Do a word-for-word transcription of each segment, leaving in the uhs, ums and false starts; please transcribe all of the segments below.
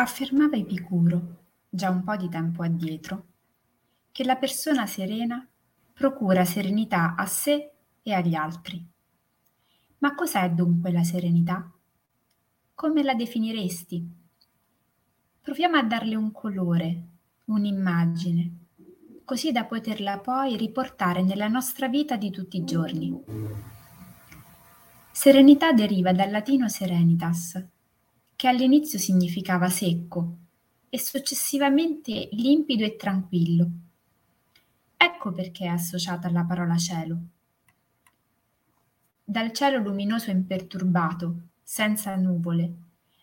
Affermava Epicuro, già un po' di tempo addietro, che la persona serena procura serenità a sé e agli altri. Ma cos'è dunque la serenità? Come la definiresti? Proviamo a darle un colore, un'immagine, così da poterla poi riportare nella nostra vita di tutti i giorni. Serenità deriva dal latino serenitas, che all'inizio significava secco e successivamente limpido e tranquillo. Ecco perché è associata alla parola cielo. Dal cielo luminoso e imperturbato, senza nuvole,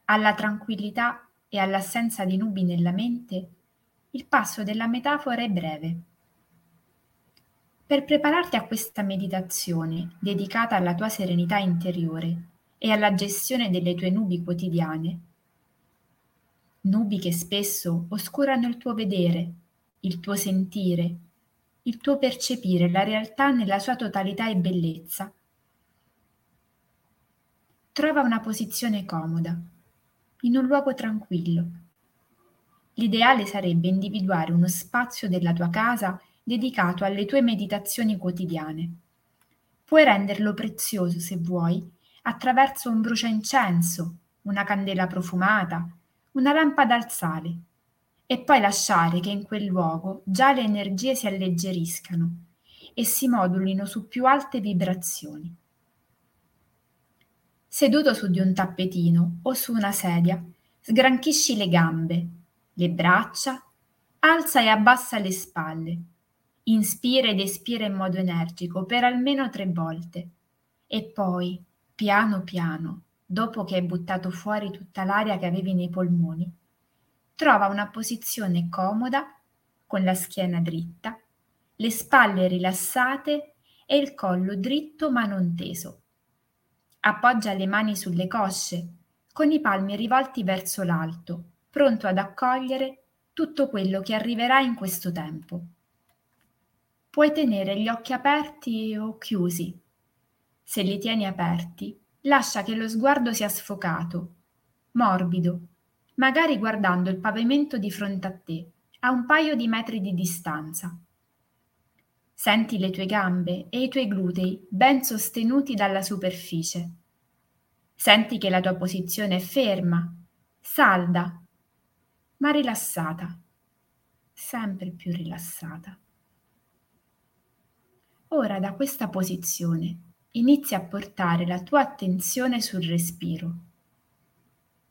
alla tranquillità e all'assenza di nubi nella mente, il passo della metafora è breve. Per prepararti a questa meditazione dedicata alla tua serenità interiore e alla gestione delle tue nubi quotidiane, nubi che spesso oscurano il tuo vedere, il tuo sentire, il tuo percepire la realtà nella sua totalità e bellezza, trova una posizione comoda, in un luogo tranquillo. L'ideale sarebbe individuare uno spazio della tua casa dedicato alle tue meditazioni quotidiane. Puoi renderlo prezioso, se vuoi, attraverso un bruciaincenso, una candela profumata, una lampada al sale, e poi lasciare che in quel luogo già le energie si alleggeriscano e si modulino su più alte vibrazioni. Seduto su di un tappetino o su una sedia, sgranchisci le gambe, le braccia, alza e abbassa le spalle, inspira ed espira in modo energico per almeno tre volte e poi, piano piano, dopo che hai buttato fuori tutta l'aria che avevi nei polmoni, trova una posizione comoda, con la schiena dritta, le spalle rilassate e il collo dritto ma non teso. Appoggia le mani sulle cosce, con i palmi rivolti verso l'alto, pronto ad accogliere tutto quello che arriverà in questo tempo. Puoi tenere gli occhi aperti o chiusi. Se li tieni aperti, lascia che lo sguardo sia sfocato, morbido, magari guardando il pavimento di fronte a te, a un paio di metri di distanza. Senti le tue gambe e i tuoi glutei ben sostenuti dalla superficie. Senti che la tua posizione è ferma, salda, ma rilassata, sempre più rilassata. Ora da questa posizione inizia a portare la tua attenzione sul respiro.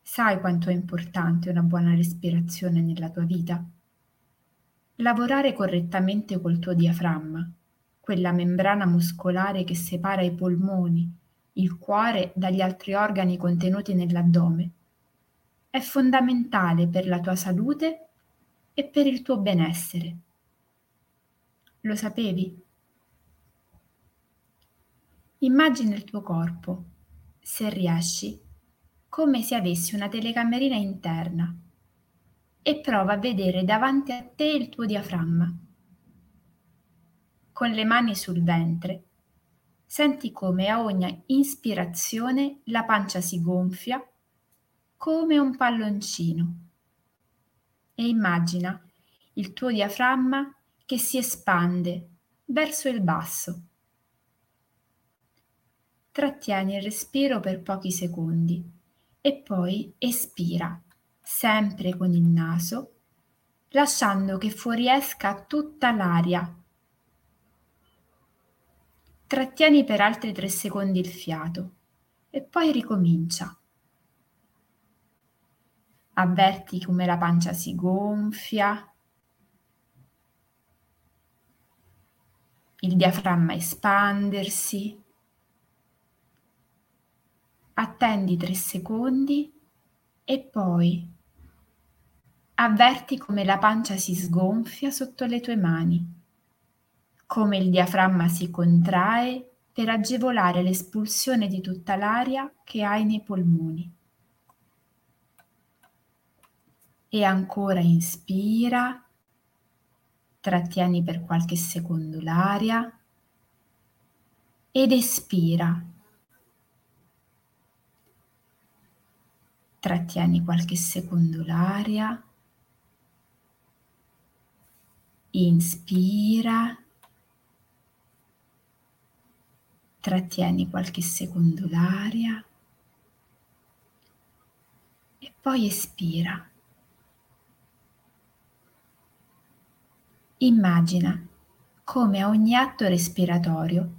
Sai quanto è importante una buona respirazione nella tua vita? Lavorare correttamente col tuo diaframma, quella membrana muscolare che separa i polmoni, il cuore dagli altri organi contenuti nell'addome, è fondamentale per la tua salute e per il tuo benessere. Lo sapevi? Immagina il tuo corpo, se riesci, come se avessi una telecamerina interna e prova a vedere davanti a te il tuo diaframma. Con le mani sul ventre, senti come a ogni ispirazione la pancia si gonfia come un palloncino e immagina il tuo diaframma che si espande verso il basso. Trattieni il respiro per pochi secondi e poi espira, sempre con il naso, lasciando che fuoriesca tutta l'aria. Trattieni per altri tre secondi il fiato e poi ricomincia. Avverti come la pancia si gonfia, il diaframma espandersi. Attendi tre secondi e poi avverti come la pancia si sgonfia sotto le tue mani, come il diaframma si contrae per agevolare l'espulsione di tutta l'aria che hai nei polmoni. E ancora inspira, trattieni per qualche secondo l'aria ed espira. Trattieni qualche secondo l'aria, inspira, trattieni qualche secondo l'aria e poi espira. Immagina come a ogni atto respiratorio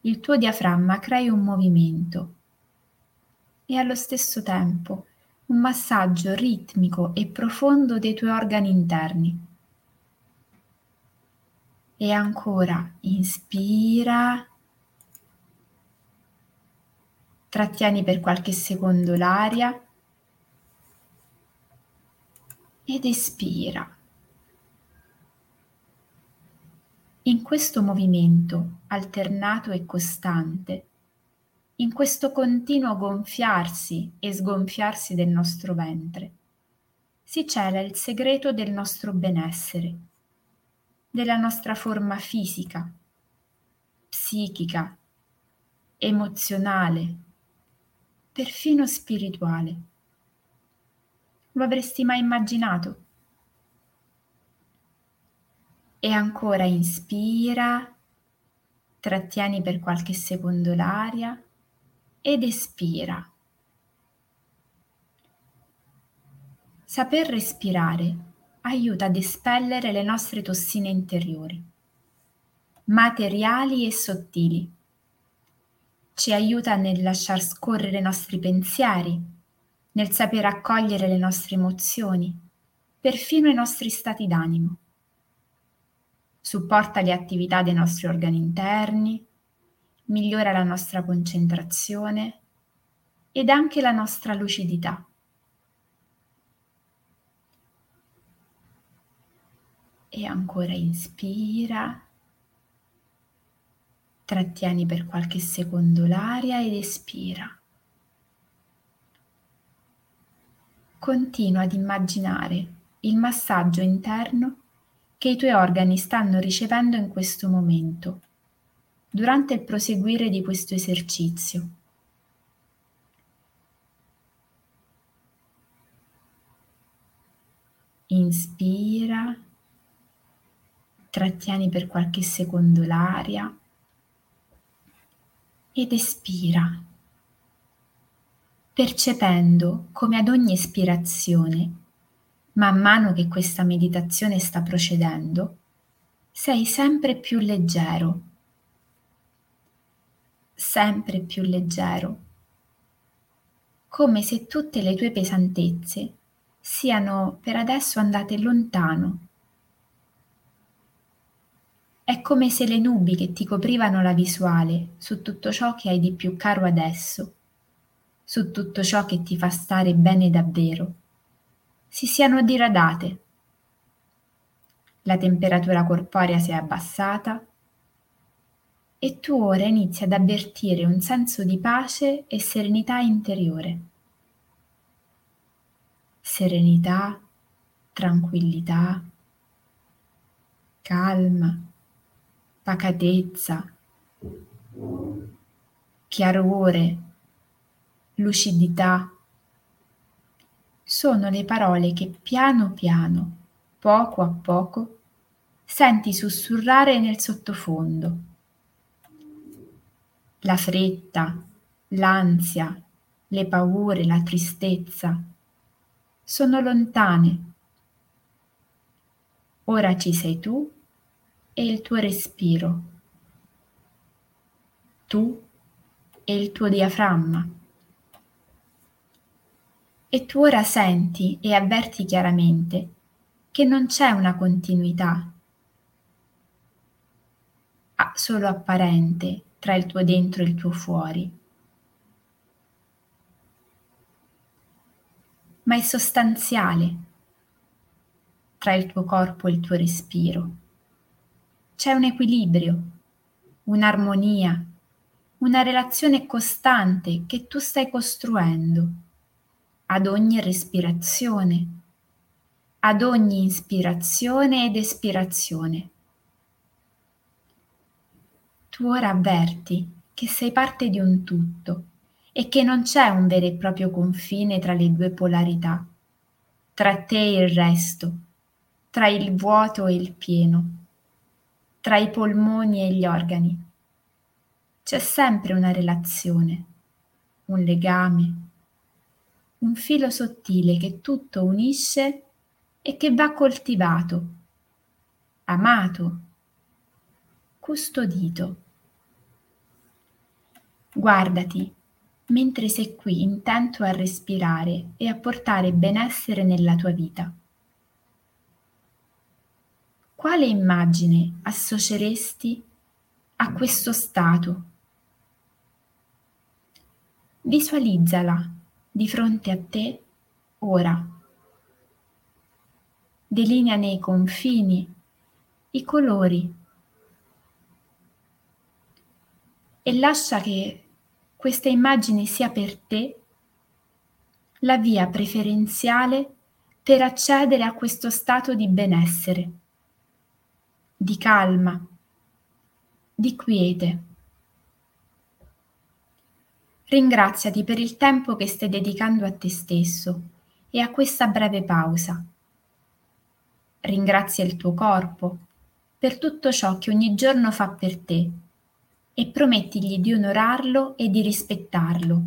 il tuo diaframma crei un movimento e allo stesso tempo un massaggio ritmico e profondo dei tuoi organi interni. E ancora inspira, trattieni per qualche secondo l'aria ed espira. In questo movimento alternato e costante, in questo continuo gonfiarsi e sgonfiarsi del nostro ventre, si cela il segreto del nostro benessere, della nostra forma fisica, psichica, emozionale, perfino spirituale. Lo avresti mai immaginato? E ancora inspira, trattieni per qualche secondo l'aria ed espira. Saper respirare aiuta ad espellere le nostre tossine interiori, materiali e sottili. Ci aiuta nel lasciar scorrere i nostri pensieri, nel saper accogliere le nostre emozioni, perfino i nostri stati d'animo. Supporta le attività dei nostri organi interni, migliora la nostra concentrazione ed anche la nostra lucidità. E ancora inspira, trattieni per qualche secondo l'aria ed espira. Continua ad immaginare il massaggio interno che i tuoi organi stanno ricevendo in questo momento, durante il proseguire di questo esercizio. Inspira, trattieni per qualche secondo l'aria ed espira, percependo come ad ogni ispirazione, man mano che questa meditazione sta procedendo, sei sempre più leggero. Sempre più leggero, come se tutte le tue pesantezze siano per adesso andate lontano. È come se le nubi che ti coprivano la visuale su tutto ciò che hai di più caro adesso, su tutto ciò che ti fa stare bene davvero, si siano diradate. La temperatura corporea si è abbassata e tu ora inizi ad avvertire un senso di pace e serenità interiore. Serenità, tranquillità, calma, pacatezza, chiarore, lucidità sono le parole che piano piano, poco a poco, senti sussurrare nel sottofondo. La fretta, l'ansia, le paure, la tristezza sono lontane. Ora ci sei tu e il tuo respiro, tu e il tuo diaframma. E tu ora senti e avverti chiaramente che non c'è una continuità, solo apparente, tra il tuo dentro e il tuo fuori, ma è sostanziale. Tra il tuo corpo e il tuo respiro c'è un equilibrio, un'armonia, una relazione costante che tu stai costruendo ad ogni respirazione, ad ogni inspirazione ed espirazione. Tu ora avverti che sei parte di un tutto e che non c'è un vero e proprio confine tra le due polarità, tra te e il resto, tra il vuoto e il pieno, tra i polmoni e gli organi. C'è sempre una relazione, un legame, un filo sottile che tutto unisce e che va coltivato, amato, custodito. Guardati, mentre sei qui intento a respirare e a portare benessere nella tua vita. Quale immagine associeresti a questo stato? Visualizzala di fronte a te ora. Delineane i confini, i colori e lascia che questa immagine sia per te la via preferenziale per accedere a questo stato di benessere, di calma, di quiete. Ringraziati per il tempo che stai dedicando a te stesso e a questa breve pausa. Ringrazia il tuo corpo per tutto ciò che ogni giorno fa per te e promettigli di onorarlo e di rispettarlo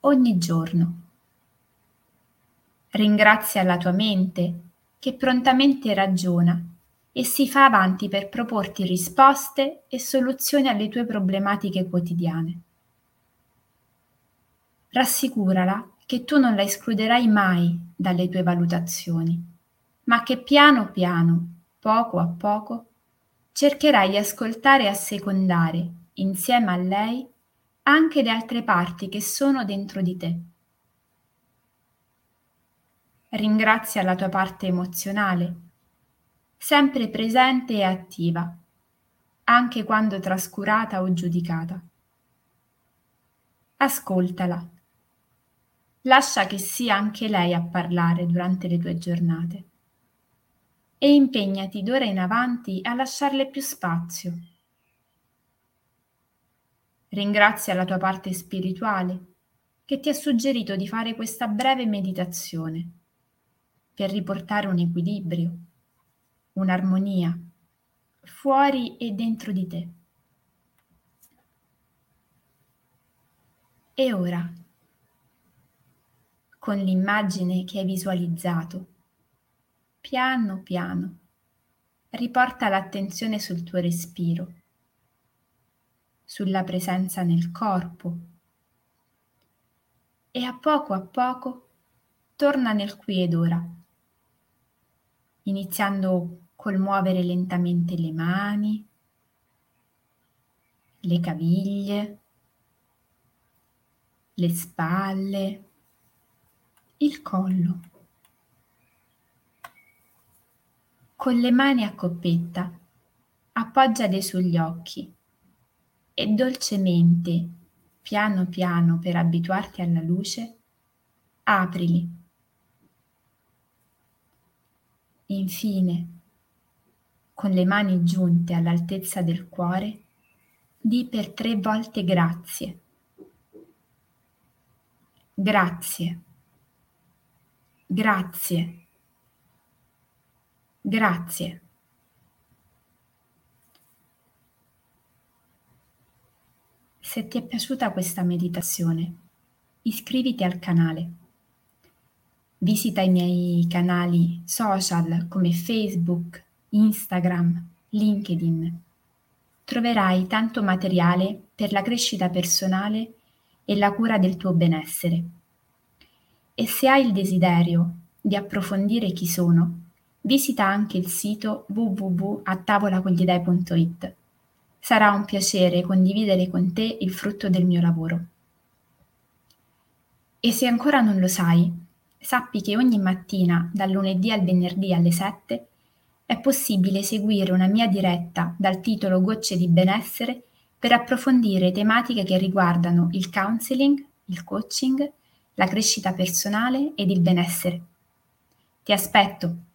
ogni giorno. Ringrazia la tua mente che prontamente ragiona e si fa avanti per proporti risposte e soluzioni alle tue problematiche quotidiane. Rassicurala che tu non la escluderai mai dalle tue valutazioni, ma che piano piano, poco a poco, cercherai di ascoltare e assecondare, insieme a lei, anche le altre parti che sono dentro di te. Ringrazia la tua parte emozionale, sempre presente e attiva, anche quando trascurata o giudicata. Ascoltala. Lascia che sia anche lei a parlare durante le tue giornate. E impegnati d'ora in avanti a lasciarle più spazio. Ringrazia la tua parte spirituale che ti ha suggerito di fare questa breve meditazione per riportare un equilibrio, un'armonia fuori e dentro di te. E ora, con l'immagine che hai visualizzato, piano piano, riporta l'attenzione sul tuo respiro, sulla presenza nel corpo e a poco a poco torna nel qui ed ora, iniziando col muovere lentamente le mani, le caviglie, le spalle, il collo. Con le mani a coppetta, appoggiale sugli occhi e dolcemente, piano piano per abituarti alla luce, aprili. Infine, con le mani giunte all'altezza del cuore, di per tre volte grazie. Grazie. Grazie. Grazie. Se ti è piaciuta questa meditazione, iscriviti al canale. Visita i miei canali social come Facebook, Instagram, LinkedIn. Troverai tanto materiale per la crescita personale e la cura del tuo benessere. E se hai il desiderio di approfondire chi sono, visita anche il sito w w w punto a tavola con gli dei punto i t. Sarà un piacere condividere con te il frutto del mio lavoro. E se ancora non lo sai, sappi che ogni mattina, dal lunedì al venerdì alle sette, è possibile seguire una mia diretta dal titolo Gocce di benessere per approfondire tematiche che riguardano il counseling, il coaching, la crescita personale ed il benessere. Ti aspetto!